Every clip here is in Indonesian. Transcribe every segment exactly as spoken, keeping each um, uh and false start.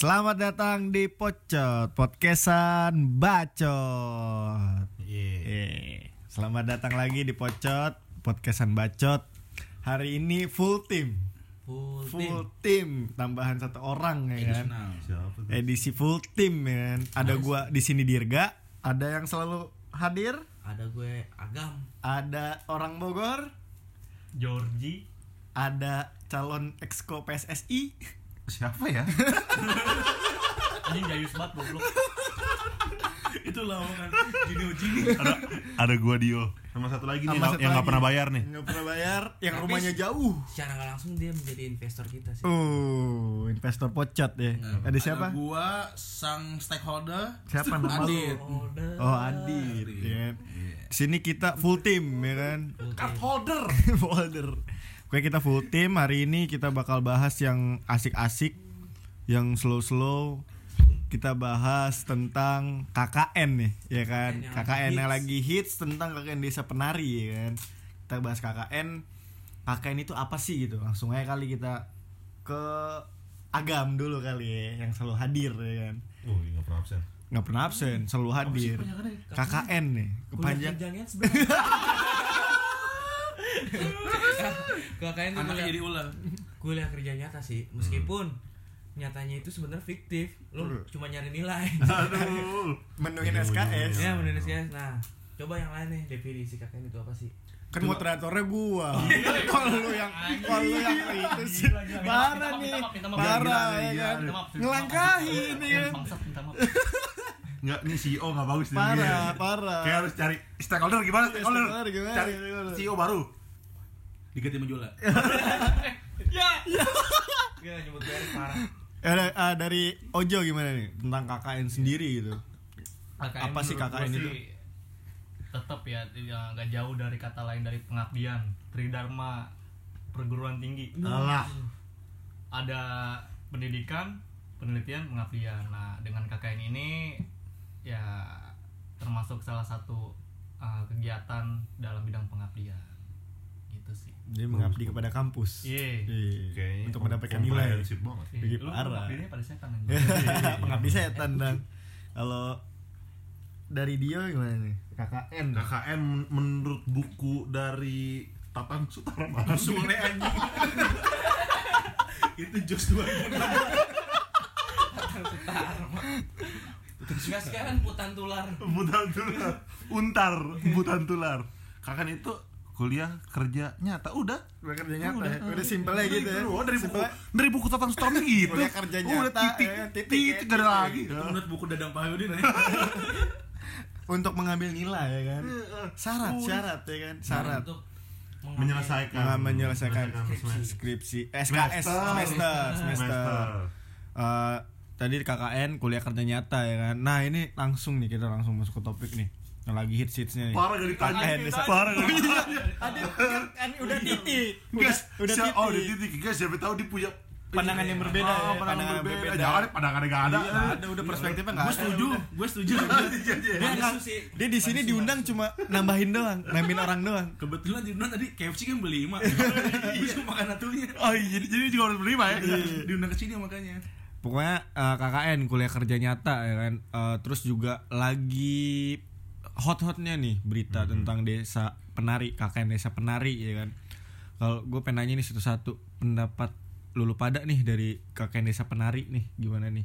Selamat datang di Pocot, podcastan bacot. Yeah. Yeah. Selamat datang lagi di Pocot, podcastan bacot. Hari ini full team. Full, full team. team, tambahan satu orang ya kan. Edisi full team ya kan. Ada nice. Gua di sini Dirga, ada yang selalu hadir, ada gue Agam, ada orang Bogor, Georgie, ada calon exco P S S I. Siapa ya? Anjing jayus banget goblok. Itu lawangan Dino Jini. Ada ada gua Dio. Sama satu lagi nih satu yang enggak pernah bayar nih. Enggak pernah bayar, yang tapi rumahnya jauh. Secara enggak langsung dia menjadi investor kita sih. Oh, investor Pocot ya. Nah, ada siapa? Ada gua sang stakeholder. Siapa nama lu? Oh, Adit. Yeah. Sini kita full team ya kan. Card holder. Holder. Oke, kita full team. Hari ini kita bakal bahas yang asik-asik, yang slow-slow. Kita bahas tentang K K N nih, ya kan? Yang K K N yang lagi hits, tentang K K N Desa Penari, ya kan? Kita bahas K K N. K K N itu apa sih gitu? Langsung aja kali kita ke Agam dulu kali ya, yang selalu hadir, ya kan? Oh, nggak pernah absen. Nggak pernah absen, selalu hadir. K K N nih, kepanjangannya K K N itu anaknya jadi ular. Kuliah kerja nyata sih, meskipun hmm. nyatanya itu sebenarnya fiktif. Lo uh. cuma nyari nilai. Aduh, menuhin S K S. Ya, menuhin S K S. Nah, coba yang lain nih, definisi K K N itu apa sih? Kan moderatornya gua. Kalau lu yang kalau lu yang itu sih parah nih. Parah ya. Ngelangkahi ini kan. Nggak, ini C E O nggak bagus nih. Parah, parah. Kayak harus cari stakeholder gimana? Stakeholder, cari C E O baru. Diganti menjual. Ya. Gila nyebut dari parah. Eh dari Ojo gimana nih tentang K K N sendiri gitu? K K N apa sih K K N itu? Tetap ya nggak jauh dari kata lain dari pengabdian, tridharma, perguruan tinggi. Alah. Ada pendidikan, penelitian, pengabdian. Nah, dengan K K N ini ya termasuk salah satu uh, kegiatan dalam bidang pengabdian gitu sih. Jadi mengabdi kepada kampus. Iya. Okay. Untuk mendapatkan nilai. Begitu arah. Ini pada setan. Pengabdi setan dan kalau dari dia gimana nih? K K N. K K N menurut buku dari Tatang Sutarman. Sule anjing. Itu just dua. Enggak sekarang butan tular. Butan tular. Untar butan tular. Kakak itu kuliah kerja nyata udah. Udah kerja nyata. Udah, udah simpel aja gitu ya. Oh, dari buku dari buku Tatang Sutarman gitu. Udah kerja nyata. Udah titik titik ada lagi. Menurut buku Dadang Pahyudin ya. Untuk mengambil nilai ya kan. Syarat-syarat ya kan. Syarat untuk menyelesaikan menyelesaikan skripsi S K S semester semester. Tadi K K N kuliah kerja nyata ya kan. Nah, ini langsung nih kita langsung masuk ke topik nih. Yang lagi hits-hitsnya nih. Parah dari tadi. Parah dari tadi. Ada kan udah titik. Udah udah titik. Oh, udah titik. Guys, siapa tahu dia punya pandangan yang berbeda. Pandangan berbeda. Jangan pandangannya enggak ada. Ada udah perspektifnya enggak ada. Gue setuju. Gue setuju. Dia di sini diundang cuma nambahin doang, nambahin orang doang. Kebetulan diundang tadi K F C kan beli lima. Gue cuma makan satunya. Oh, jadi jadi juga harus beli lima ya. Diundang ke sini makanya. Pokoknya uh, K K N kuliah kerja nyata ya kan. Uh, terus juga lagi hot-hotnya nih berita mm-hmm. tentang Desa Penari, K K N Desa Penari ya kan. Kalau gue pengen nanya nih satu-satu pendapat lulu pada nih dari K K N Desa Penari nih gimana nih?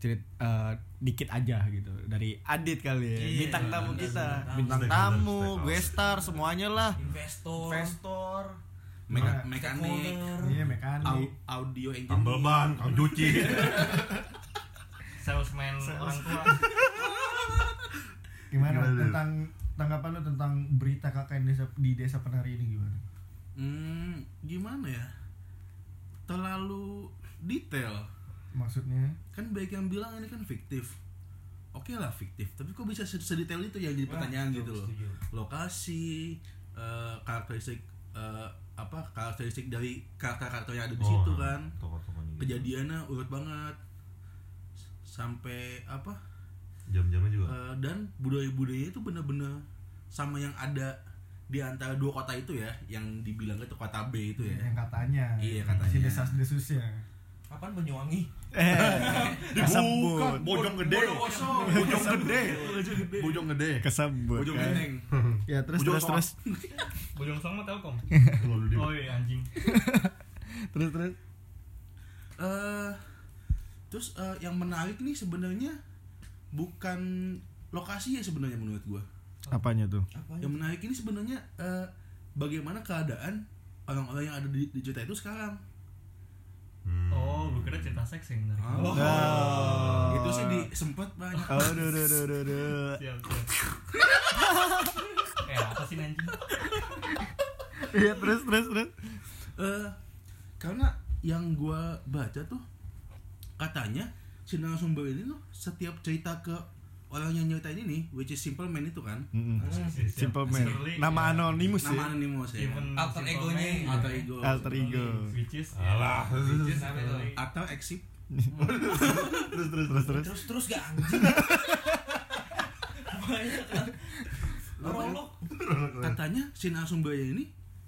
Cerit uh, dikit aja gitu dari Adit kali ya. Yeah, bintang tamu kita, bintang tamu, guestar semuanya lah. Investor. Investor. Meka- mekanik, iya mekanik, Au- audio engineer, tambal ban, kau cuci, salesman orang tua. Gimana, gimana tentang tanggapan lu tentang berita K K N desa, di Desa Penari ini gimana? Hmm, gimana ya? Terlalu detail. Maksudnya? Kan baik yang bilang ini kan fiktif. Oke lah fiktif, tapi kok bisa sedetail itu ya jadi pertanyaan. Wah, gitu loh. Setuju. Lokasi, uh, karakteristik. Uh, apa karakteristik dari karakter-karakternya ada di oh, situ kan gitu. Kejadiannya urut banget sampai apa jam-jamnya juga uh, dan budaya-budaya itu benar-benar sama yang ada di antara dua kota itu ya yang dibilang itu kota B itu ya yang katanya iya katanya si desa-desusnya Kapan Banyuwangi? Dibuka Bojong Gede. Bojong Gede. Bojong Gede. Kesebut. Bojong Geneng. Ya terus terus terus. Bojong Song mah Telkom. Oh iya anjing. Terus terus. Eh terus uh, yang menarik nih sebenarnya bukan lokasi ya sebenarnya menurut gua. Apanya tuh? Apanya? Yang menarik ini sebenarnya uh, bagaimana keadaan orang-orang yang ada di, di cerita itu sekarang. Hmm. Oh, gue kira cerita seks yang menarik. Oh. Oh. Itu sih di sempat banyak. Aduh, aduh, aduh, aduh. Siap, siap. Eh, apa sih nanti? Iya, terus, terus, terus. Uh, karena yang gue baca tuh katanya si narasumber ini tuh setiap cerita ke orang yang nyeritain ini, which is Simple Man itu kan, mm-hmm. ah, Simple Man, nama anonimus ya, nama anonimus ya, alter egonya, alter ego, alter ego, which is, alah, atau exit, terus terus terus terus terus terus gak anjing, banyak kan, lolok, katanya si narasumbernya ini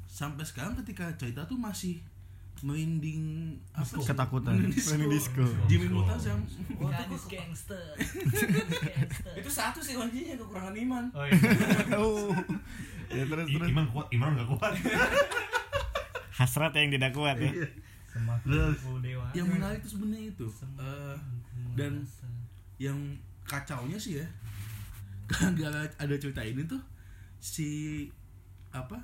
sampai sekarang ketika cerita tuh masih merinding apa ketakutan merinding disco Jimmy Mutazam gadis gangster itu satu sih kuncinya kekurangan iman. Oh iya. Oh ya terus terus iman kuat iman enggak kuat hasrat yang tidak kuat ya semakin dewa yang menarik itu sebenarnya itu uh, dan yang kacaunya sih ya gara-gara ada cerita ini tuh si apa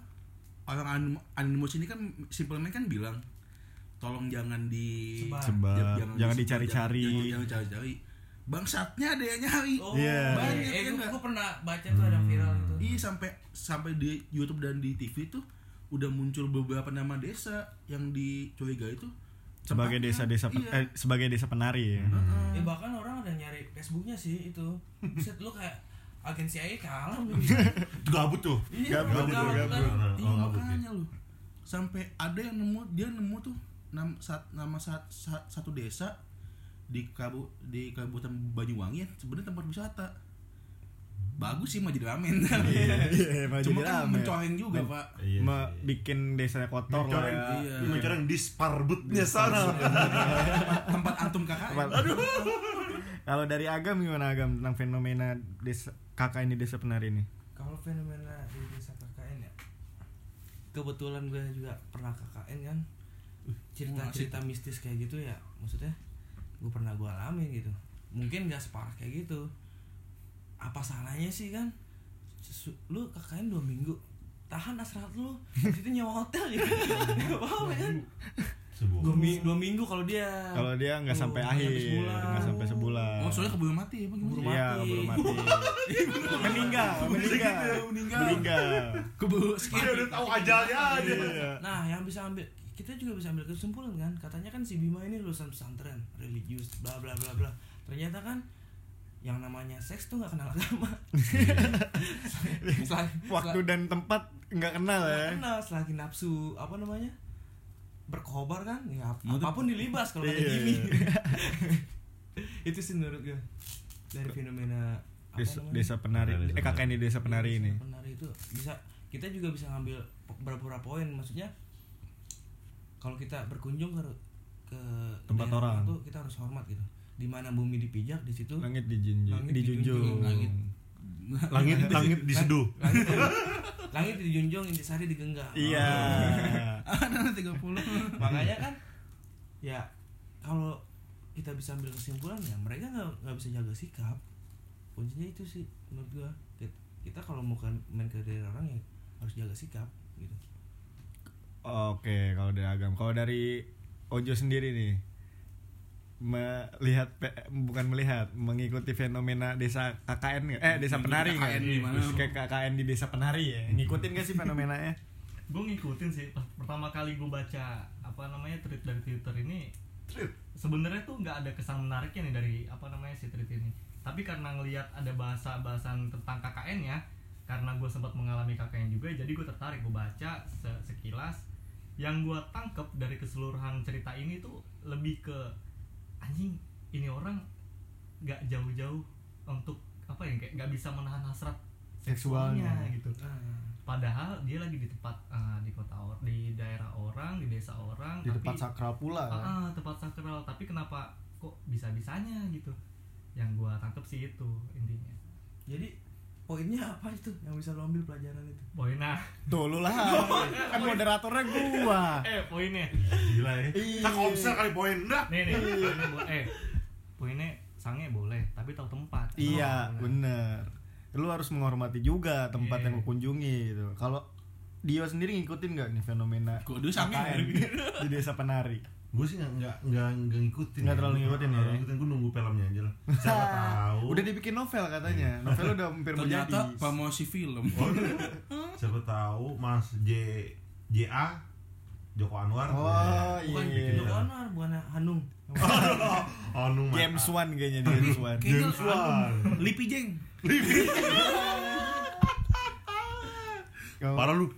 orang anonimus ini kan Simple Man kan bilang tolong jangan di Sebar. Jangan, jangan, jangan dicari-cari jangan, jangan, jangan cari-cari bangsatnya ada yang nyari. Oh, yeah. Banyak eh, ya gue, gue pernah baca tuh hmm. ada viral itu iya sampai sampai di YouTube dan di T V tuh udah muncul beberapa nama desa yang dicurigai itu sebagai desa-desa pen- iya. eh, sebagai desa penari ya hmm. uh-huh. eh, bahkan orang ada nyari Facebooknya sih itu set lu kayak agensi aja kalah lu gabut tuh gabut makanya lu sampai ada yang nemu dia nemu tuh Nama, sat, nama sat, sat, satu desa di Kabu, di Kabupaten Banyuwangi ya, sebenarnya tempat wisata bagus sih maju ramen kan? Yeah, yeah, cuma kan mencoreng juga yeah. Pak yeah, yeah. bikin desanya kotor mencoreng, lah ya yeah. mencoreng disparbutnya sana tempat antum kakak aduh. Kalau dari Agam gimana Agam tentang fenomena desa K K N di Desa Penari ini? Kalau fenomena di desa K K N ya kebetulan gue juga pernah K K N kan cerita-cerita mistis kayak gitu ya maksudnya gue pernah gue alamin gitu mungkin gak separah kayak gitu apa salahnya sih kan lu K K N dua minggu tahan hasrat lu itu nyewa hotel gitu gak apa-apa kan dua, mi- dua minggu kalau dia kalau dia nggak sampai akhir nggak sampai sebulan oh soalnya keburu mati ya keburu mati ya keburu mati meninggal meninggal meninggal keburu sekian udah tahu ajalnya aja nah yang bisa ambil kita juga bisa ambil kesimpulan kan katanya kan si Bima ini lulusan pesantren religius bla bla bla bla ternyata kan yang namanya seks tuh nggak kenal agama waktu dan tempat nggak kenal ya kenal selagi nafsu apa namanya berkobar kan ya apapun dilibas kalau kata Jimmy itu sih menurut gue dari fenomena apa desa, desa penari eh K K N di desa penari ini penari itu bisa kita juga bisa ngambil beberapa poin maksudnya kalau kita berkunjung ke, ke tempat orang itu kita harus hormat gitu. Di mana bumi dipijak di situ langit dijunjung. Langit dijunjung. Langit langit, langit diseduh. Langit, langit dijunjung intisari digenggam. Iya. Ada tiga puluh. Makanya kan ya kalau kita bisa ambil kesimpulan ya mereka enggak enggak bisa jaga sikap. Kuncinya itu sih menurut gua. Kita kalau mau main ke daerah orang ya harus jaga sikap gitu. Oke, kalau dari Agam, kalau dari Ojo sendiri nih melihat bukan melihat mengikuti fenomena desa K K N nggak? Eh desa penari nggak? Kayak K K N di desa penari ya, ngikutin nggak sih fenomenanya? Gue ngikutin sih. Pertama kali gue baca apa namanya tweet dari Twitter ini, sebenarnya tuh nggak ada kesan menariknya nih dari apa namanya si tweet ini. Tapi karena ngelihat ada bahasa-bahasan tentang K K N ya, karena gue sempat mengalami K K N juga, jadi gue tertarik gue baca sekilas. Yang gue tangkep dari keseluruhan cerita ini tuh lebih ke anjing, ini orang nggak jauh-jauh untuk apa ya, kayak nggak bisa menahan hasrat seksualnya, seksualnya gitu. Padahal dia lagi di tempat uh, di kota or, di daerah orang orang, di desa orang, di tapi, tempat sakral pula. Uh, uh, tempat sakral, tapi kenapa kok bisa-bisanya gitu? Yang gua tangkep sih itu intinya. Jadi poinnya apa itu yang bisa lo ambil pelajaran itu? Poinnya tuh lu lah, kan moderatornya gua. Eh poinnya gila ya. Tak obser kali poin dah. Nih nih. Eh poinnya sange boleh, tapi tahu tempat. Iya oh, bener. bener. Lu harus menghormati juga tempat yeah. yang lu kunjungi gitu. Kalau Dio sendiri ngikutin nggak nih fenomena K K N di Desa Penari? Gue sih nggak nggak nggak ngikutin. Nggak terlalu ngikutin ya. Ngikutin gue nunggu filmnya aja lah. Siapa tahu. Udah dibikin novel katanya. Novel udah hampir mau jadi. Ternyata promosi film. Siapa tahu Mas J J A Joko Anwar. Oh iya. Joko Anwar bukan Hanung. Hanung. James Wan kayaknya dia. James Wan. James Wan. Lipi Jeng. Lipi. Parah lu.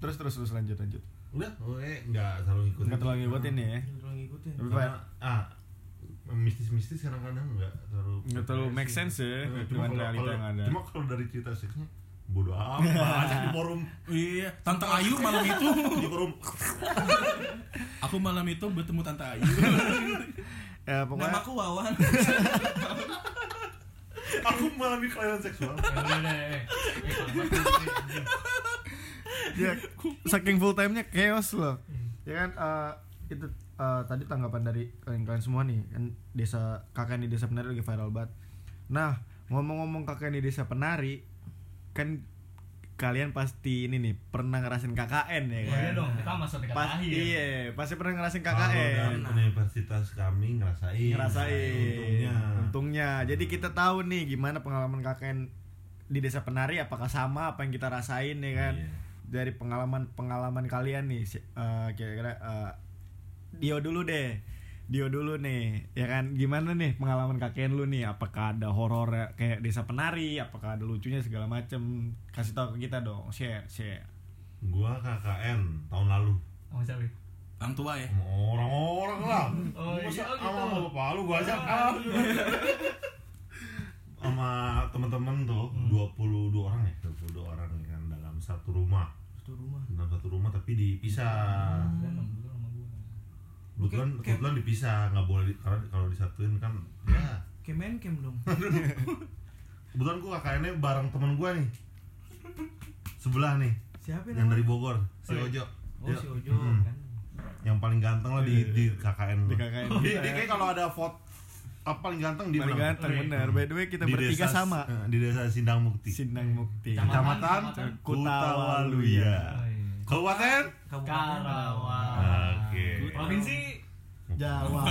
Terus terus terus lanjut lanjut. Udah, gue nggak terlalu ngikutin. Nggak terlalu ngikutin ya. Nggak terlalu ngikutin. Karena ah mistis-mistis kadang-kadang nggak terlalu. Nggak terlalu make sense ya. Cuma realita yang ada. Cuma kalau dari cerita seksnya bodoh amat. Di forum. Iya. Tante Ayu malam itu di forum. Aku malam itu bertemu Tante Ayu. Ya pokoknya. Namaku Wawan. Aku mengalami kelainan seksual. Ya, saking full time-nya chaos loh. Ya kan uh, itu uh, tadi tanggapan dari kalian-kalian semua nih. Kan desa K K N di Desa Penari lagi viral banget. Nah, ngomong-ngomong K K N di Desa Penari, kan kalian pasti ini nih pernah ngerasain K K N ya kan? Iya dong, kita masuk di K K N. Iya, pasti pernah ngerasain K K N. Nah. Universitas kami ngerasain. Ngerasain. Untungnya. Untungnya. Jadi kita tahu nih gimana pengalaman K K N di Desa Penari, apakah sama apa yang kita rasain ya kan? Iya. Dari pengalaman-pengalaman kalian nih, uh, kira-kira uh, Dio dulu deh. Dio dulu nih, ya kan? Gimana nih pengalaman K K N lu nih? Apakah ada horor kayak Desa Penari? Apakah ada lucunya segala macem? Kasih tau ke kita dong, share, share. Gua K K N tahun lalu. Sama siapa? Orang tua ya? Orang-orang lah. Oh, masa iya, gitu. Sama bapak lu gua ajak. Sama teman-teman tuh dua puluh dua orang ya, dua puluh dua orang kan dalam satu rumah. Satu rumah. Dalam satu rumah tapi dipisah. Hmm. Kebetulan, kebetulan dipisah, nggak boleh di, karena kalau disatuin kan ya kayak main game dong. Kebetulan gue kakaknya bareng temen gue nih sebelah nih. Siapa yang nama? Dari Bogor, si Ojo. Oh Yo. Si Ojo hmm. kan yang paling ganteng lah di di K K N. Di K K N. Di, di kayak kalau ada vote apa paling ganteng di paling ganteng benar. By the way kita di bertiga desa, sama di Desa Sindang Mukti. Sindang Mukti. Kecamatan Kutawaluya. Kabupaten Karawang. Oke. Provinsi Jawa.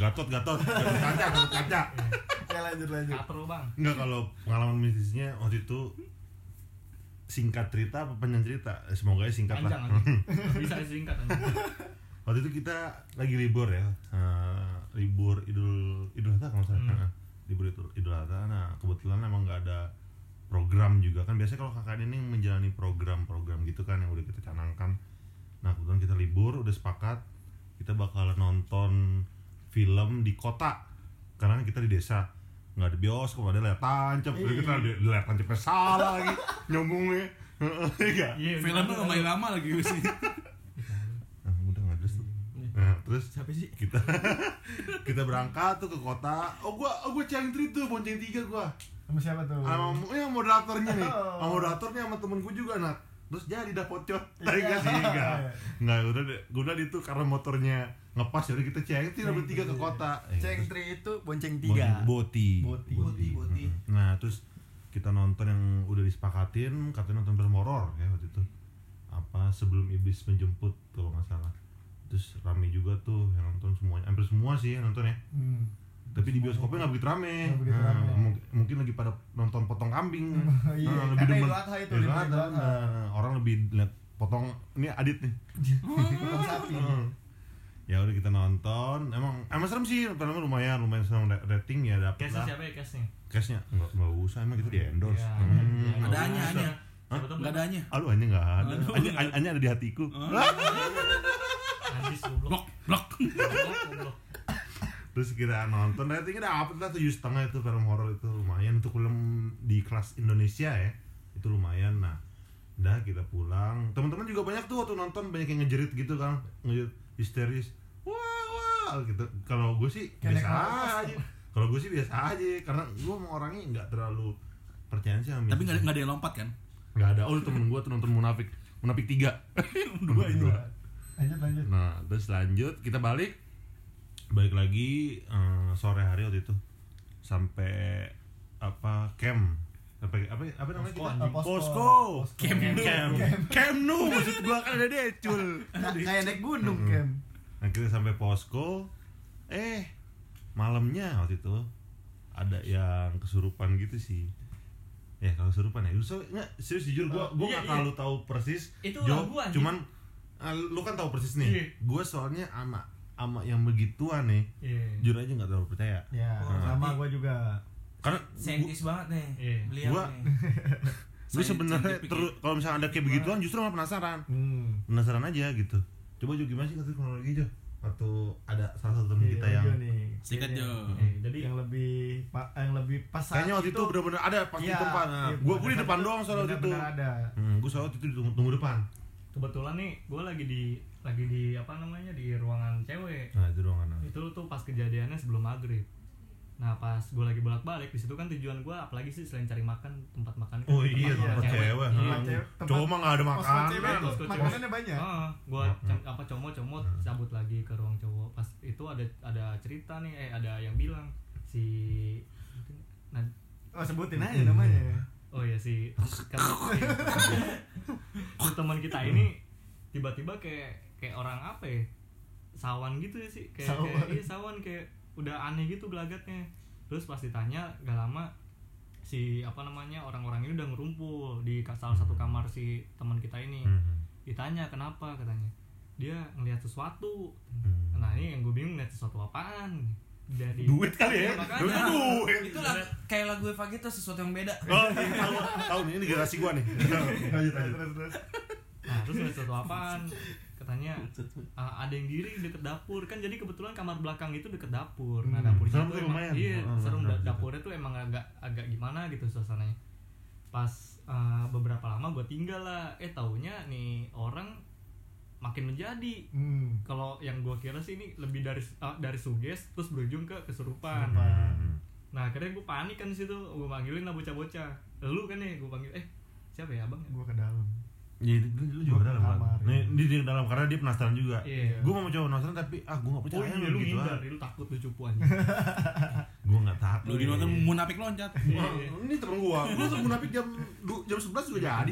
Gatot Gatot. Kaca kaca. Saya lanjut lanjut. Katro bang. Enggak kalau pengalaman mistisnya waktu itu singkat cerita apa panjang cerita? Semoga ya singkat lah. Bisa singkat. Waktu itu kita lagi libur ya. Libur Idul Idul Adha kalau saya. Libur Idul Adha. Nah kebetulan emang nggak ada program juga kan, biasanya kalau K K N ini menjalani program-program gitu kan yang udah kita canangkan. Nah kebetulan kita libur udah sepakat kita bakal nonton film di kota karena kita di desa nggak ada bioskop, nggak ada layar tancap. Jadi kita layar tancapnya salah lagi nyambungnya. Iya filmnya nggak main lama lagi sih. Nah udah nggak terus tuh. Nah terus siapa sih kita kita berangkat tuh ke kota. Oh gua oh gua ceng tri tuh bonceng tiga gua. Sama siapa tuh? Sama ya, moderatornya nih. Sama moderatornya sama temen gue juga nak. Terus jadi dah Pocot. Tadi enggak sih enggak. Enggak udah udah itu karena motornya ngepas jadi kita cengtri nomor tiga ke kota. Cengtri itu bonceng tiga. Boti. Boti. Boti. Boti. Nah, terus kita nonton yang udah disepakatin, katanya nonton film horor ya waktu itu. Apa sebelum Iblis Menjemput kalau enggak salah. Terus rame juga tuh yang nonton semuanya. Hampir semua sih yang nonton ya. Hmm. Tapi di bioskopnya nggak begitu rame, begitu rame. Nah, mungkin, mungkin lagi pada nonton potong kambing. Iya, nah, lebih demen itu, ya, kan, nah, orang lebih lihat potong ini adit nih. Potong sapi. Ya udah kita nonton, emang emang serem sih, emang lumayan lumayan serem rating ya dapet lah. Cashnya siapa ya cashnya? Cashnya nggak nggak usah, emang gitu di endorse. Ya, hmm, ya, ada hanya hanya, nggak ada hanya. Aduh hanya nggak ada, hanya hanya ada di hatiku. Blok blok. Terus kita nonton, ratingnya dapet lah tujuh setengah itu film horor itu lumayan. Itu film di kelas Indonesia ya, itu lumayan. Nah, Dah kita pulang. Teman-teman juga banyak tuh waktu nonton banyak yang ngejerit gitu kan, ngejerit histeris. Wah wah gitu. Kalau gue sih biasa aja. Kalau gue sih biasa aja karena gue orangnya nggak terlalu percaya sih. Tapi nggak ada yang lompat kan? Nggak ada. Oh temen gue tuh nonton Munafik, Munafik tiga. Dua dua. Lanjut lanjut. Nah terus lanjut kita balik, balik lagi um, sore hari waktu itu sampai apa camp. Apa apa apa namanya kita posko camp camp camp nu maksud gua kan ada decul kayak naik gunung camp. Nah kita sampai posko, eh malamnya waktu itu ada yang kesurupan gitu sih ya. Kalau kesurupan ya so, nggak serius jujur gua gua nggak terlalu tahu persis jawab, cuman lu kan tahu persis nih gua soalnya ama ama yang begituan nih jujur aja nggak terlalu percaya ya. Sama gua juga karena saintis banget nih yeah. Beliau gua, nih gue sebenarnya ter- kalau misalnya ada kayak begituan justru malah penasaran hmm. penasaran aja gitu. Coba Jo gimana sih ngatur kronologi Jo atau ada salah satu teman yeah, kita yang singkat Jo jadi yang lebih pa- yang lebih pas kayaknya waktu itu, itu benar-benar ada pas yeah, di tempat nah, yeah, gue gue di depan doang soal waktu itu ada hmm, gue soal waktu itu ditunggu tunggu depan kebetulan nih gue lagi di lagi di apa namanya di ruangan cewek. Nah itu ruangan apa itu tuh pas kejadiannya sebelum maghrib. Nah pas gue lagi bolak-balik di situ kan tujuan gue apalagi sih selain cari makan tempat makan. Oh kan, iya tempat cewek. Cowok mah nggak ada makan. Makanannya banyak. Uh, gue c- apa comot-comot uh. cabut lagi ke ruang cowok. Pas itu ada ada cerita nih eh ada yang bilang si nah, oh sebutin aja namanya. Oh iya si teman kita ini tiba-tiba kayak kayak orang apa ya sawan gitu ya sih kayak sawan kayak, iya, sawan, kayak udah aneh gitu gelagatnya. Terus pas ditanya gak lama si apa namanya orang-orang ini udah ngerumpul di salah satu kamar si teman kita ini. Ditanya kenapa katanya dia ngelihat sesuatu. Nah ini yang gue bingung ngelihat sesuatu apaan dari duit kali ya, ya makanya duit. Itulah kayak lagu Eva gitu sesuatu yang beda. Oh tahu tahu nih ini generasi gue nih. Lanjut lanjut. Nah terus ngelihat sesuatu apaan katanya uh, ada yang diri deket dapur kan jadi kebetulan kamar belakang itu deket dapur. Nah dapurnya itu lumayan. Iya, oh, serem da- dapurnya tuh emang agak agak gimana gitu suasananya. Pas uh, beberapa lama gue tinggal lah, eh taunya nih orang makin menjadi. Hmm. Kalau yang gue kira sih ini lebih dari uh, dari suges terus berujung ke kesurupan. Hmm. Nah akhirnya gue panik kan di situ, gue panggilin lah bocah-bocah. Lu kan nih gue panggil, eh siapa ya abang? Gue ke dalam. Ya, lu juga dalam kan? Nih, di, di dalam karena dia penasaran juga. Yeah. Gue mau mencoba penasaran tapi ah gue nggak percaya. Oh iya, lu gitu hindar, lu takut lu cupu aja. Gue nggak takut. Lu di nonton Munafik loncat. Ini temen gue, gue tuh Munafik jam jam sebelas juga jadi.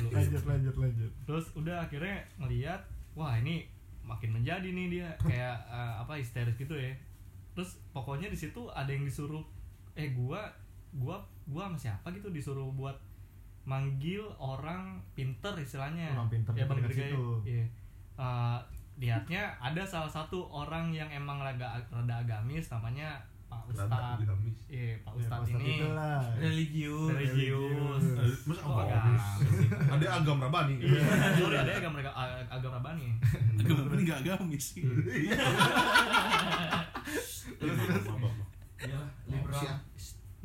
Lanjut lanjut lanjut. Terus udah akhirnya ngelihat, wah ini makin menjadi nih dia kayak uh, apa histeris gitu ya. Terus pokoknya di situ ada yang disuruh, eh gue gue gue sama siapa gitu disuruh buat manggil orang pinter istilahnya. Orang pinter ya, pinter ke situ ya. Uh, lihatnya ada salah satu orang yang emang rada, rada agamis namanya Pak Ustadz. Iya, Pak Ustadz ya, ini religius religius masa oh, agamis ada agam rabani. Sorry ada agam agam rabani agam rabani nggak agamis gitu.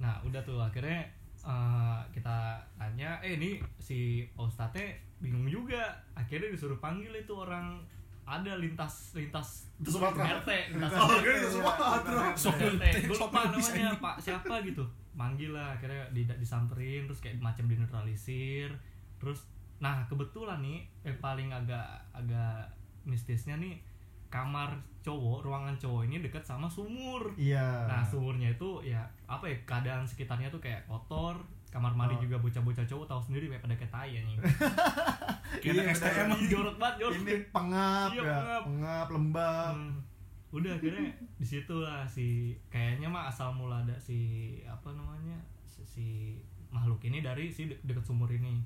Nah udah tuh akhirnya Uh, kita tanya, eh ini si Ustadznya bingung juga. Akhirnya disuruh panggil itu orang ada lintas lintas R T, lintas R T, gue lupa namanya Pak siapa gitu. Manggil lah, akhirnya disamperin, terus kayak macam dinetralisir. Terus, nah kebetulan nih yang paling agak agak mistisnya nih kamar cowok, ruangan cowok ini dekat sama sumur. Iya. Nah sumurnya itu ya apa ya keadaan sekitarnya tuh kayak kotor. Kamar mandi oh. juga bocah-bocah cowok tahu sendiri kayak pada kayak tai anjing. Kayak S T M jorok banget, jorok. Ini pengap ya. Pengap, pengap lembab. Hmm. Udah akhirnya di situ lah si kayaknya mah asal mula ada si apa namanya si makhluk ini dari si de- dekat sumur ini.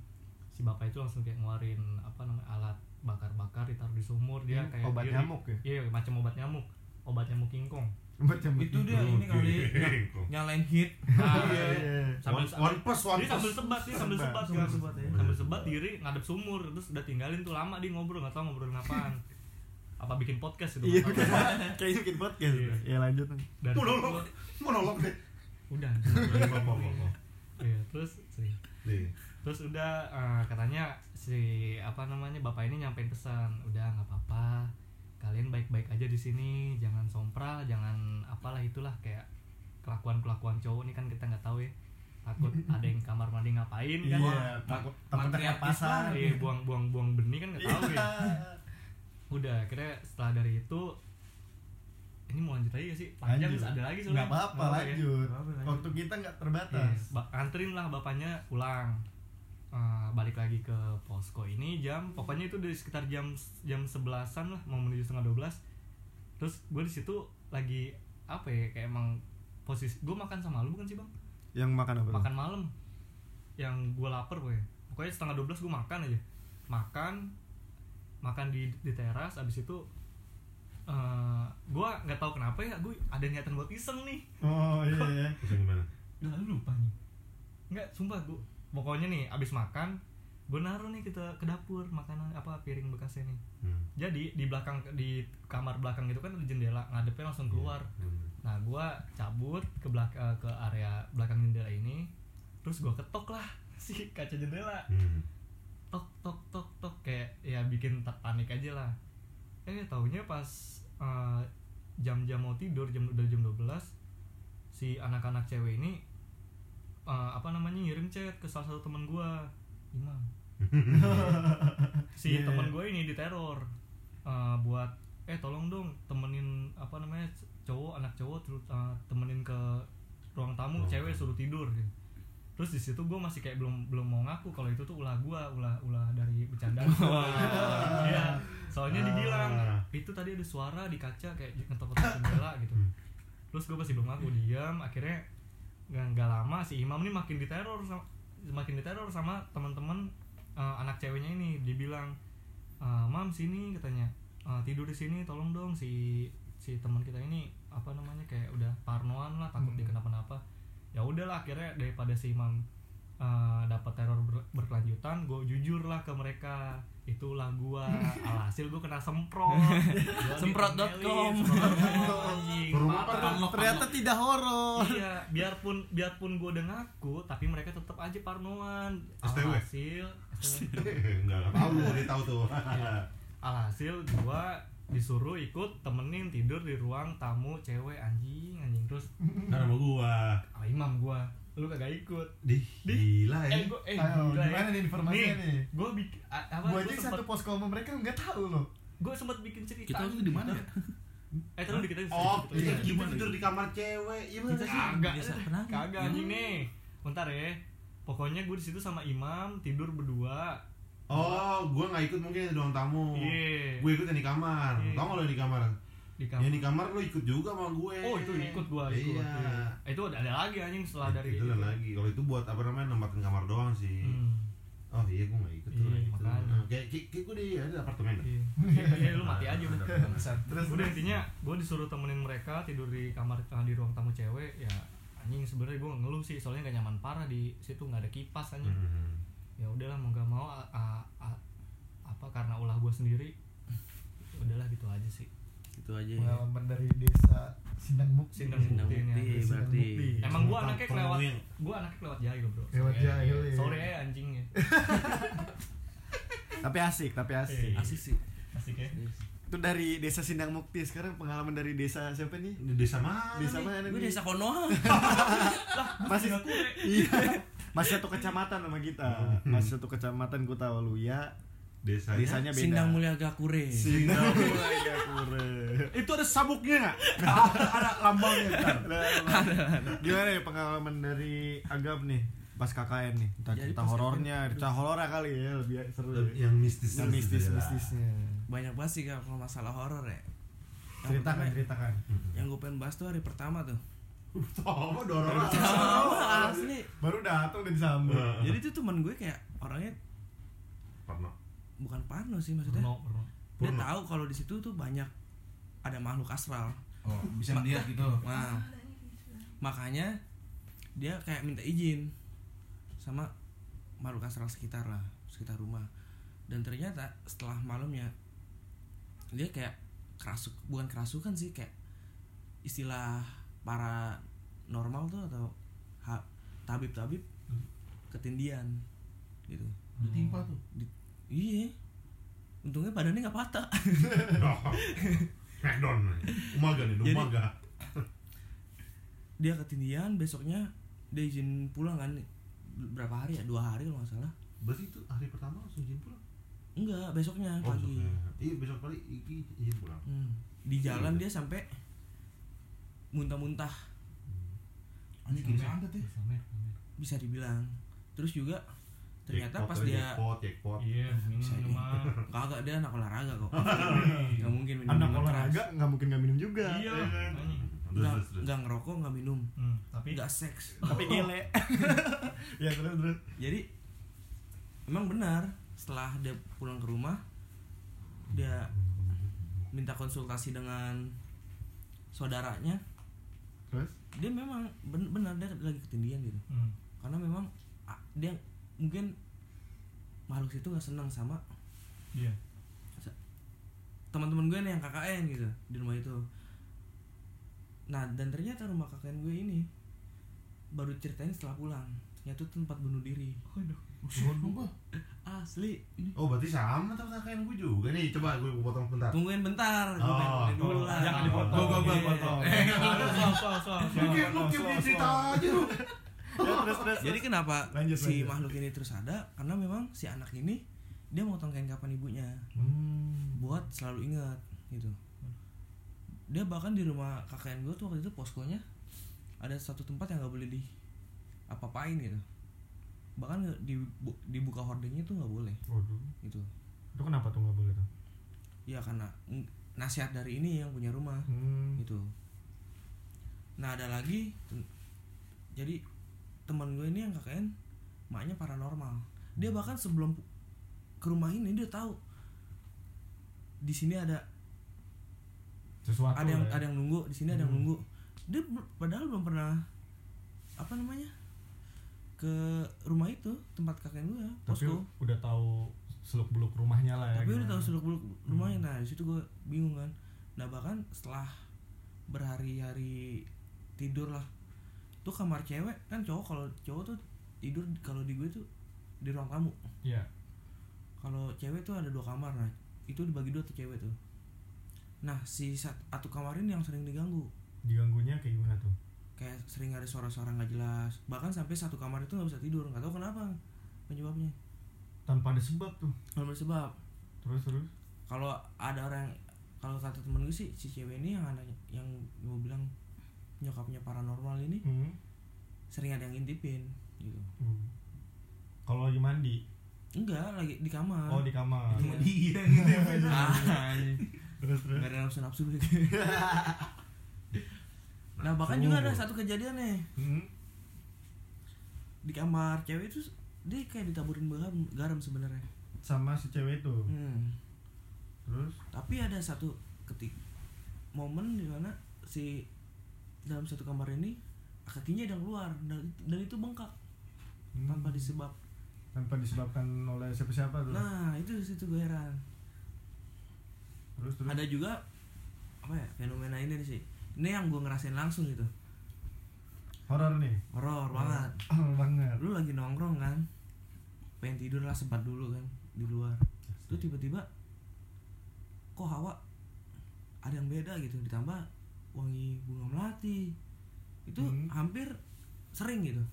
Si bapak itu langsung kayak ngeluarin apa namanya alat bakar-bakar ditaruh di sumur dia hmm, kayak obat diri. Nyamuk ya? Iya yeah, macam obat nyamuk, obat nyamuk kingkong. Obat nyamuk itu dia oh, ini kali nyalain hit. Ah, iya. Sambil one plus one plus. Dia sambil sebat, dia sambil sebat, sambil sebat, sebat, sebat ya. Sambil sebat diri ngadep sumur terus udah tinggalin tuh lama dia ngobrol nggak tahu ngobrolin apaan. Apa bikin podcast itu? Iya kayak bikin podcast. Iya lanjut. Monolog, monolog deh. Udah. Iya terus. Nih. Terus udah uh, katanya si apa namanya bapak ini nyampein pesan, udah nggak apa-apa, kalian baik-baik aja di sini, jangan sompral, jangan apalah itulah kayak kelakuan-kelakuan cowok nih kan kita nggak tahu ya, takut ada yang kamar mandi ngapain kan, yeah, takut takut teriak pasar, iya, buang-buang-buang benih kan nggak tahu yeah. ya. Udah, akhirnya setelah dari itu ini mau lanjut aja sih, panjang lanjut. Ada lagi soalnya nggak apa-apa, apa-apa lanjut, ya? Waktu kita nggak terbatas. Yeah, ba- anterin lah bapaknya pulang. Uh, balik lagi ke posko ini jam pokoknya itu dari sekitar jam jam sebelasan lah mau menuju setengah dua belas. Terus gue di situ lagi apa ya kayak emang posisi gue makan sama lu bukan sih bang? Yang makan apa? Makan malam. Yang gue lapar pokoknya. Pokoknya setengah dua belas gue makan aja. Makan makan di di teras. Abis itu uh, gue nggak tahu kenapa ya gue ada niatan buat iseng nih. Oh iya. Iseng gimana? Udah lupa nih. Nggak sumpah gue. Pokoknya nih abis makan gue naruh nih kita ke dapur makanan apa piring bekasnya nih hmm. Jadi di belakang di kamar belakang itu kan ada jendela ngadepnya langsung keluar yeah. hmm. Nah gue cabut ke belakang ke area belakang jendela ini terus gue ketok lah si kaca jendela hmm. tok tok tok tok kayak ya bikin panik aja lah ini eh, taunya pas uh, jam-jam mau tidur jam udah jam dua belas si anak-anak cewek ini Uh, apa namanya ngirim chat ke salah satu teman gue Imam si yeah. teman gue ini diteror uh, buat eh tolong dong temenin apa namanya cowok anak cowok terus uh, temenin ke ruang tamu oh. cewek suruh tidur gitu. Terus di situ gue masih kayak belum belum mau ngaku kalau itu tuh ulah gue ulah ulah dari bercandaan ya soalnya dibilang itu tadi ada suara di kaca kayak ngetok-ngetok jendela gitu terus gue masih belum ngaku diam akhirnya Nggak, nggak lama si Imam ini makin diteror sama, makin diteror sama teman-teman uh, anak ceweknya ini dibilang uh, mam sini katanya uh, tidur di sini tolong dong si si teman kita ini apa namanya kayak udah parnoan lah takut hmm. dia kenapa-napa ya udahlah akhirnya daripada si Imam uh, dapat teror ber- berkelanjutan gue jujur lah ke mereka itulah gua alhasil gua kena semprot semprot dot com ternyata tidak horor iya biarpun biarpun gua udah ngaku tapi mereka tetap aja parnoan alhasil enggak tahu dia tahu tuh alhasil gua disuruh ikut temenin tidur di ruang tamu cewek anjing anjing terus karena mau gua ah Imam gua lu kagak ikut dih, dih. Gila ya eh, gua, eh, ayo, gila gimana ya? Nih informasinya nih, nih. Gue bikin apa gue aja sempet, satu posko sama mereka nggak tahu loh gue sempat bikin cerita kita tuh di mana ya eh terus kita oh kita tidur di kamar cewek ya kagak kagak ini bentar ya pokoknya gue di situ sama Imam tidur berdua oh gue nggak ikut mungkin di ruang tamu yeah. gue ikut yang di kamar yeah. tau nggak lo di kamar Di kamar. Ya di kamar lo ikut juga sama gue. Oh itu ikut gue. Iya. Iya. Itu ada ada lagi anjing setelah ya, dari. Itu ada lagi. Kalau itu buat apa namanya nempatin kamar doang sih. Hmm. Oh iya gue nggak ikut tuh. Kayak kayak gue di ada apartemen. Iya. Lu mati aja udah. Terus udah intinya gue disuruh temenin mereka tidur di kamar di ruang tamu cewek ya anjing sebenarnya gue ngeluh sih soalnya nggak nyaman parah di situ nggak ada kipas anjing. Hmm. Ya udahlah mau nggak mau a, a, a, apa karena ulah gue sendiri. Udahlah gitu aja sih. Itu aja pengalaman ya. Dari desa Sindang Mukti Sindang Mukti berarti emang gua anaknya lewat gua anaknya lewat jahil bro lewat jahil ya. Sorry ya anjingnya tapi asik tapi asik e, asik sih asik ya itu dari desa Sindang Mukti sekarang pengalaman dari desa siapa nih desa mana desa mana gua desa Konoha lah masih iya masih satu kecamatan sama kita masih satu kecamatan Kutawaluya Desanya, Desanya beda. Sindang Mulia Gakure. Sindang Mulia Gakure. Itu ada sabuknya enggak? Ada, ada lambangnya kan. Gimana ya pengalaman dari Agap nih pas K K N nih? Cerita horornya, cerita horor kali ya lebih seru. Ya. Yang mistis, yang mistis-mistisnya. Banyak banget sih kalau masalah horor ya. Yang ceritakan, ceritakan. Yang gue pengen bahas tuh hari pertama tuh. Pertama dorong. Pertama asli. Baru datang udah disambut. Jadi tuh teman gue kayak orangnya pernah bukan parno sih maksudnya. Purno, purno. Dia tahu kalau di situ tuh banyak ada makhluk astral. Oh, bisa melihat gitu. Nah, makanya dia kayak minta izin sama makhluk astral sekitar lah, sekitar rumah. Dan ternyata setelah malamnya dia kayak kerasuk, bukan kerasukan sih, kayak istilah paranormal tuh atau ha, tabib-tabib ketindian. gitu. Ditimpa tuh. Di, iya. Untungnya badannya nggak patah. Smackdown. Umaga nih, umaga. Dia ketindihan, besoknya dia izin pulang kan, berapa hari ya? Dua hari kalau nggak salah. Berarti itu hari pertama langsung izin pulang? Enggak, besoknya oh, pagi. Iya, besok pagi izin pulang. Hmm. Di jalan dia sampai muntah-muntah. Hmm. Anjir, sangat ya. Bisa dibilang. Terus juga ternyata jackpot, pas dia jackpot, jackpot. Iya, minuman. Kagak, dia anak olahraga kok. Enggak mungkin minum. Anak olahraga enggak mungkin enggak minum juga. Iya. Enggak ngerokok, enggak minum. Hmm, tapi enggak seks. Tapi gele. Ya, terus terus. Jadi emang benar, setelah dia pulang ke rumah dia minta konsultasi dengan saudaranya. Terus dia memang benar dia lagi ketindihan gitu. Hmm. Karena memang dia mungkin makhluk itu nggak senang sama yeah. teman-teman gue nih yang K K N gitu di rumah itu. Nah, dan ternyata rumah K K N gue ini baru ceritain setelah pulang, yaitu tempat bunuh diri. Aduh, bunuh asli. Oh, berarti sama tempat K K N gue juga nih. Coba gue potong bentar. Tungguin bentar. Gue oh, pengen dulu lah. Jangan dipotong. Gue gue potong. Mungkin mungkin cerita aja. Ya, terus, terus, jadi kenapa lanjut, si lanjut. makhluk ini terus ada? Karena memang si anak ini dia motong kain kapan ibunya, hmm. buat selalu ingat gitu. Dia bahkan di rumah K K N gue tuh waktu itu poskonya ada satu tempat yang nggak boleh di apa-apain gitu. Bahkan di dibuka hordengnya tuh nggak boleh. Waduh. Gitu. Itu kenapa tuh nggak boleh tuh? Ya karena nasihat dari ini yang punya rumah, hmm. gitu. Nah, ada lagi, jadi teman gue ini yang K K N, maknya paranormal. Dia bahkan sebelum ke rumah ini dia tahu di sini ada sesuatu, ada yang ya? ada yang nunggu di sini, hmm. ada yang nunggu. Dia padahal belum pernah apa namanya ke rumah itu, tempat K K N gue, posko. Tapi udah tahu seluk beluk rumahnya lah ya. Tapi gimana? Udah tahu seluk beluk rumahnya. Hmm. Nah, di situ gue bingung kan. Nah, bahkan setelah berhari-hari tidur lah. Tuh kamar cewek kan, cowok kalau cowok tuh tidur kalau di gue tuh di ruang tamu. Iya. Yeah. Kalau cewek tuh ada dua kamar, nah itu dibagi dua tuh cewek tuh. Nah, si satu kamar ini yang sering diganggu. Diganggunya kayak gimana tuh? Kayak sering ada suara-suara nggak jelas. Bahkan sampai satu kamar itu nggak bisa tidur, nggak tahu kenapa penyebabnya. Tanpa ada sebab tuh. Tanpa ada sebab. Terus terus. Kalau ada orang, kalau kata temen gue sih si cewek ini yang anaknya yang gue bilang nyokapnya paranormal ini, hmm. sering ada yang ngintipin gitu. Hmm. Kalau lagi mandi? Enggak, lagi di kamar. Oh, di kamar. Cuma dia ngintipin. Terus terus. Enggak ada nafsu-nafsu gitu. Nah, bahkan juga ada satu kejadian nih. Hmm? Di kamar cewek itu dia kayak ditaburin garam, garam sebenarnya. Sama si cewek itu. Hmm. Terus? Tapi ada satu ketik momen di mana si dalam satu kamar ini kakinya ada yang keluar dan, dan itu bengkak, hmm. tanpa disebab tanpa disebabkan oleh siapa-siapa tuh. Nah, itu situ gue heran. Terus, terus ada juga apa ya fenomena ini sih, ini yang gue ngerasain langsung gitu. Horor nih, horor banget, horor banget. Lu lagi nongkrong kan, pengen tidur lah sempat dulu kan di luar, tuh tiba-tiba kok hawa ada yang beda gitu, ditambah wangi bunga melati itu, hmm. hampir sering gitu,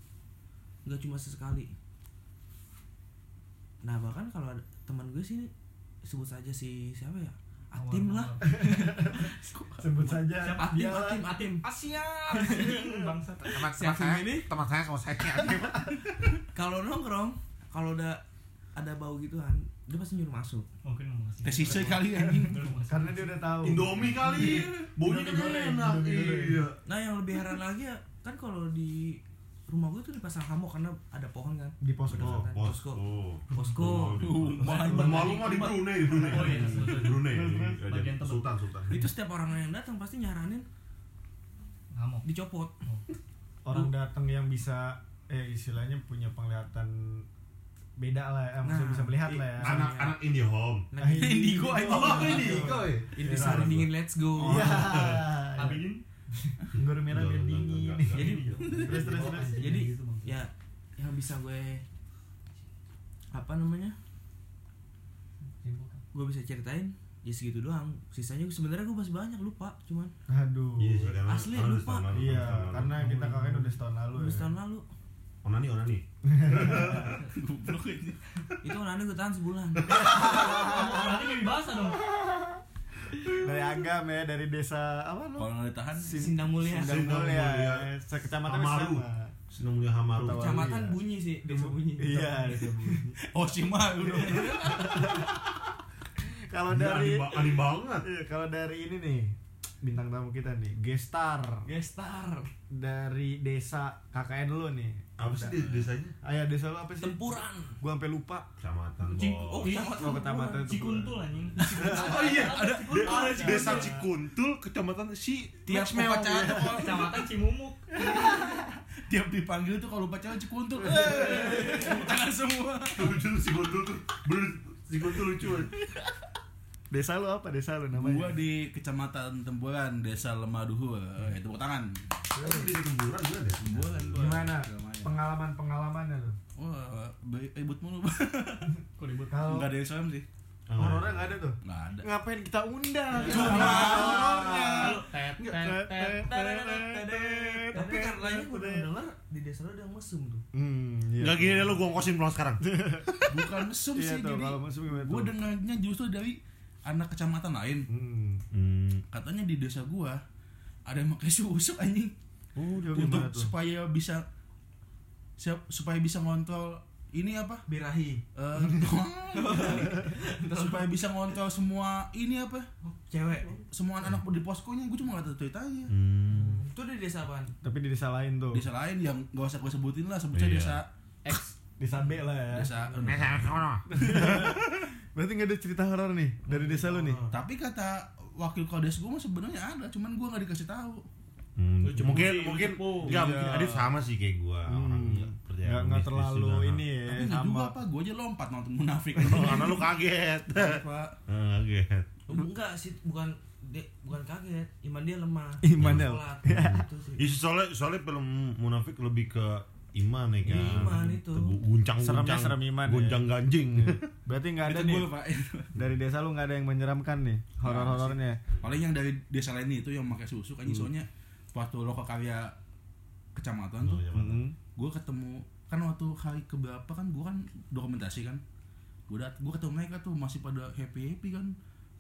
nggak cuma sesekali. Nah, bahkan kalau ada teman gue sih, sebut saja si siapa ya, Atim lah. Sebut saja siapa, Atim, Atim, Atim Asia bangsa teman saya ini, teman saya sama saya. Kalau nongkrong kalau udah ada bau gituan dia pasti nyuruh masuk. Mungkin mau ngasih pesisir kali ya. Karena dia udah tahu Indomie kali. Baunya kan enak. Iya. Nah, yang lebih heran lagi ya, kan kalau di rumah gue tuh dipasang hamok karena ada pohon kan. Di posko. Oh, posko. Posko. Malu mah di Brunei, di Brunei. Oh, iya. Brunei. Bagian sultan, sultan. Itu setiap orang yang datang pasti nyaranin hamok. Dicopot. Orang datang yang bisa eh istilahnya punya penglihatan beda lah, nah, maksudnya bisa melihat i- lah ya. Anak-anak indie home. Nah, indigo, indigo, oh, indigo. Indisari dingin, let's go. Oh, yeah. Apa dingin? Gor merah biar dingin. Jadi, terus terus. Jadi, ya yang bisa gue apa namanya, gue bisa ceritain ya segitu doang. Sisanya sebenarnya gue masih banyak lupa, cuman aduh yes, asli lupa. Iya, karena kita kakaknya udah setahun lalu. Udah setahun lalu. Onani onani. Itu onani gue tahan sebulan. Onani lebih bahasa dong. Dari agam ya, dari desa apa lo? Kalau nggak ditahan Sindang Mulia. Sindang Mulia. Sekecamatan Hamaru. Sindang Mulia Hamaru. Kecamatan bunyi sih, desa bunyi. Iya, desa bunyi. Oh cima udah. Kalau dari ya, aneh banget. Kalau dari ini nih bintang tamu kita nih, Gestar. Gestar dari desa K K N lu nih. Apa sih desanya? Ayah desa lu apa sih? Tempuran. Gua sampai lupa. Kecamatan. Oh, kecamatan Cikuntul anjing. Oh iya, ada desa Cikuntul, kecamatan si tiap pacaan tuh kecamatan Cimumuk. Tiap dipanggil tuh kalau pacaan Cikuntul. Tangan semua. Cikuntul Cikuntul tuh. Cikuntul lucu. Desa lu apa? Desa lu namanya? Gua di Kecamatan Tempuran, Desa Lemaduhur. Ya, tepuk tangan. Gua di Tempuran, gua ada Tempuran. Gimana? Pengalaman-pengalamannya lu? Wah, ribut mulu. Kok ribut? Enggak ada S M sih. Horornya enggak ada tuh. Enggak ada. Ngapain kita undang? Cuma horornya. Tapi karena gua udah denger di desa lu ada mesum tuh. Hmm, iya. Enggak gini deh lu, gua ngkosin pulang sekarang. Bukan mesum sih, jadi gua dengarnya justru dari anak kecamatan lain. hmm. Hmm. Katanya di desa gua ada yang pakai susuk anjing. Oh, untuk supaya bisa siap, supaya bisa ngontrol ini apa? Birahi. Uh, supaya bisa ngontrol semua ini apa? Cewek. Semua anak di poskonya. Gua cuma enggak tahu ceritanya. Hmm. Itu di desa apaan? Tapi di desa lain tuh. Desa lain yang enggak usah gua sebutin lah, sebutnya yeah. desa X. Desa B lah ya. Desa kono. Berarti enggak ada cerita horor nih dari desa lu nih. Tapi kata wakil kodes gua mah sebenarnya ada, cuman gua enggak dikasih tahu. Hmm. Mungkin mungkin enggak ya. Adit sama sih kayak gua. Hmm. Orangnya percaya enggak terlalu juga, ini ya. Tapi enggak juga apa, gua aja lompat nonton Munafik. Karena lu kaget. Pak. Kaget. Enggak sih, bukan de, bukan kaget. Iman dia lemah. Iman dia. Gitu sih. Ih, soalnya soalnya film Munafik lebih ke iman ya kan. Iman itu. Guncang-guncang, gonjang-ganjing. Ya. Berarti enggak ada nih. Dari desa lu enggak ada yang menyeramkan nih horor-horornya. Paling yang dari desa lain itu yang pakai susuk anjing. Hmm. Soalnya waktu lo ke karya kecamatan tuh, hmm. gue ketemu kan waktu hari keberapa kan gue kan dokumentasi kan. Gue dat gue ketemu mereka tuh masih pada happy-happy kan.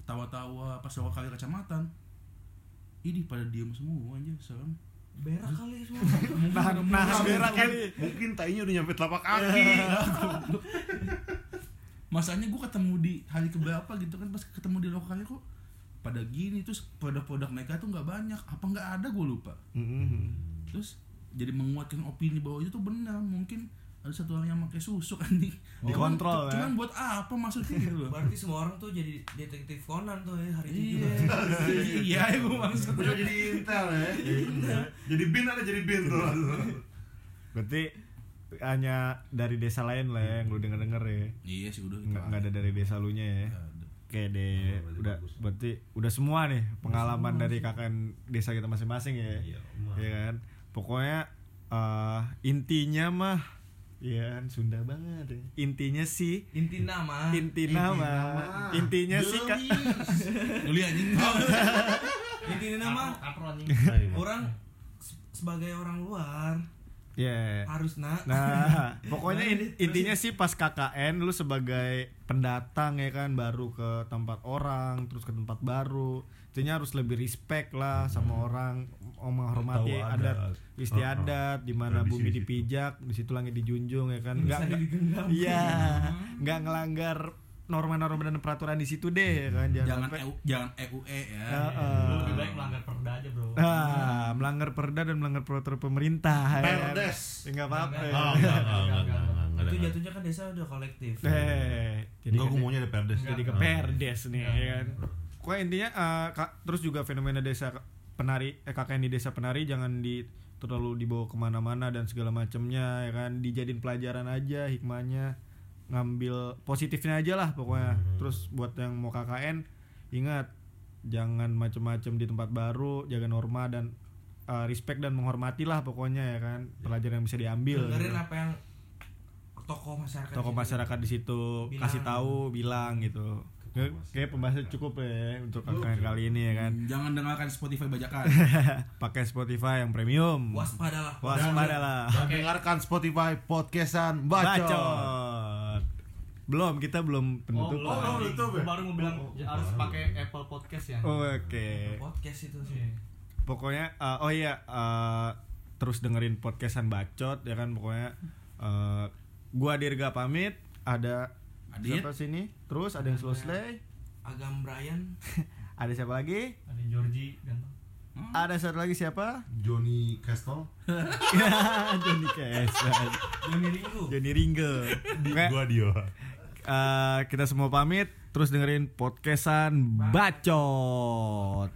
Tawa-tawa pas lo ke karya kecamatan. Ini pada diem semua anjir, serem. Berak kali semua. Nah, nah, nah berak kali. Mungkin tainya udah nyampe telapak kaki. Masanya gue ketemu di hari keberapa gitu kan, pas ketemu di lokalnya kok pada gini, terus produk-produk mereka tuh nggak banyak, apa nggak ada gue lupa. Mm-hmm. Terus jadi menguatkan opini bahwa itu tuh benar, mungkin ada satu orang yang pakai susuk anjing. Oh, dikontrol ya. Cuman buat apa maksudnya gitu loh. Berarti semua orang tuh jadi detektif Conan tuh ya hari ini. Iya, gue maksud udah jadi intel ya. Jadi bin ada jadi bin tuh. Berarti hanya dari desa lain lah ya yang lu denger-denger ya. Iya sih udah. Enggak ada dari desa lu nya ya. Oke deh, oh, udah bagus. Berarti udah semua nih pengalaman semua dari K K N desa kita masing-masing ya. Iya, ya kan. Pokoknya uh, intinya mah ya kan Sunda banget. Ya. Intinya sih inti nama. Inti nama. Intinya sih Kak. Juli anjing. Inti nama. Orang sebagai orang luar ya yeah. harus nak. Nah, pokoknya nah, in, intinya sih pas K K N lu sebagai pendatang ya kan, baru ke tempat orang, terus ke tempat baru. Intinya harus lebih respect lah hmm. sama orang, menghormati adat, adat istiadat, oh, oh. di mana nah, bumi disitu dipijak, di situ langit dijunjung ya kan. Enggak iya, enggak ngelanggar norma-norma dan peraturan di situ deh kan, jangan jangan, sampai, E U, jangan E U E ya. Uh, uh, lebih baik melanggar perda aja, Bro. Nah, uh, melanggar perda dan melanggar peraturan pemerintah. Perdes. Enggak apa-apa. Itu jatuhnya kan desa udah kolektif. Eh, jadi gua maunya ada perdes. Jadi ke perdes nih ya kan. Pokoknya intinya uh, kak, terus juga fenomena desa penari eh, K K N di desa penari jangan di terlalu dibawa kemana-mana dan segala macamnya ya kan, dijadiin pelajaran aja hikmahnya, ngambil positifnya aja lah pokoknya. Hmm. Terus buat yang mau K K N ingat jangan macem-macem di tempat baru, jaga norma dan uh, respect dan menghormatilah pokoknya ya kan, pelajaran yang bisa diambil. Dengerin apa yang tokoh masyarakat tokoh masyarakat di situ bilang. Kasih tahu bilang gitu. Kayak pembahasan cukup ya untuk K K N kali ini ya kan. Jangan dengarkan Spotify bajakan. Pakai Spotify yang premium. Waspadalah. Waspadalah. Jangan dengarkan Spotify podcastan bacot. Belum, kita belum penutup. Oh, oh, oh, baru mau bilang oh, oh, harus oh, pakai oh. Apple Podcast ya. Oh, oke. Okay. Podcast itu sih. Pokoknya uh, oh iya uh, terus dengerin podcastan bacot ya kan pokoknya uh, gua Dirga pamit, ada Adit. Siapa sini? Terus ada yang slow slay, Agam Brian. Ada siapa lagi? Ada Georgie ganteng. Hmm? Ada satu lagi siapa? Johnny Castle. Johnny Castle. Johnny Ringo. Johnny Ringo. Gua dia. Uh, kita semua pamit, terus dengerin podcastan bacot.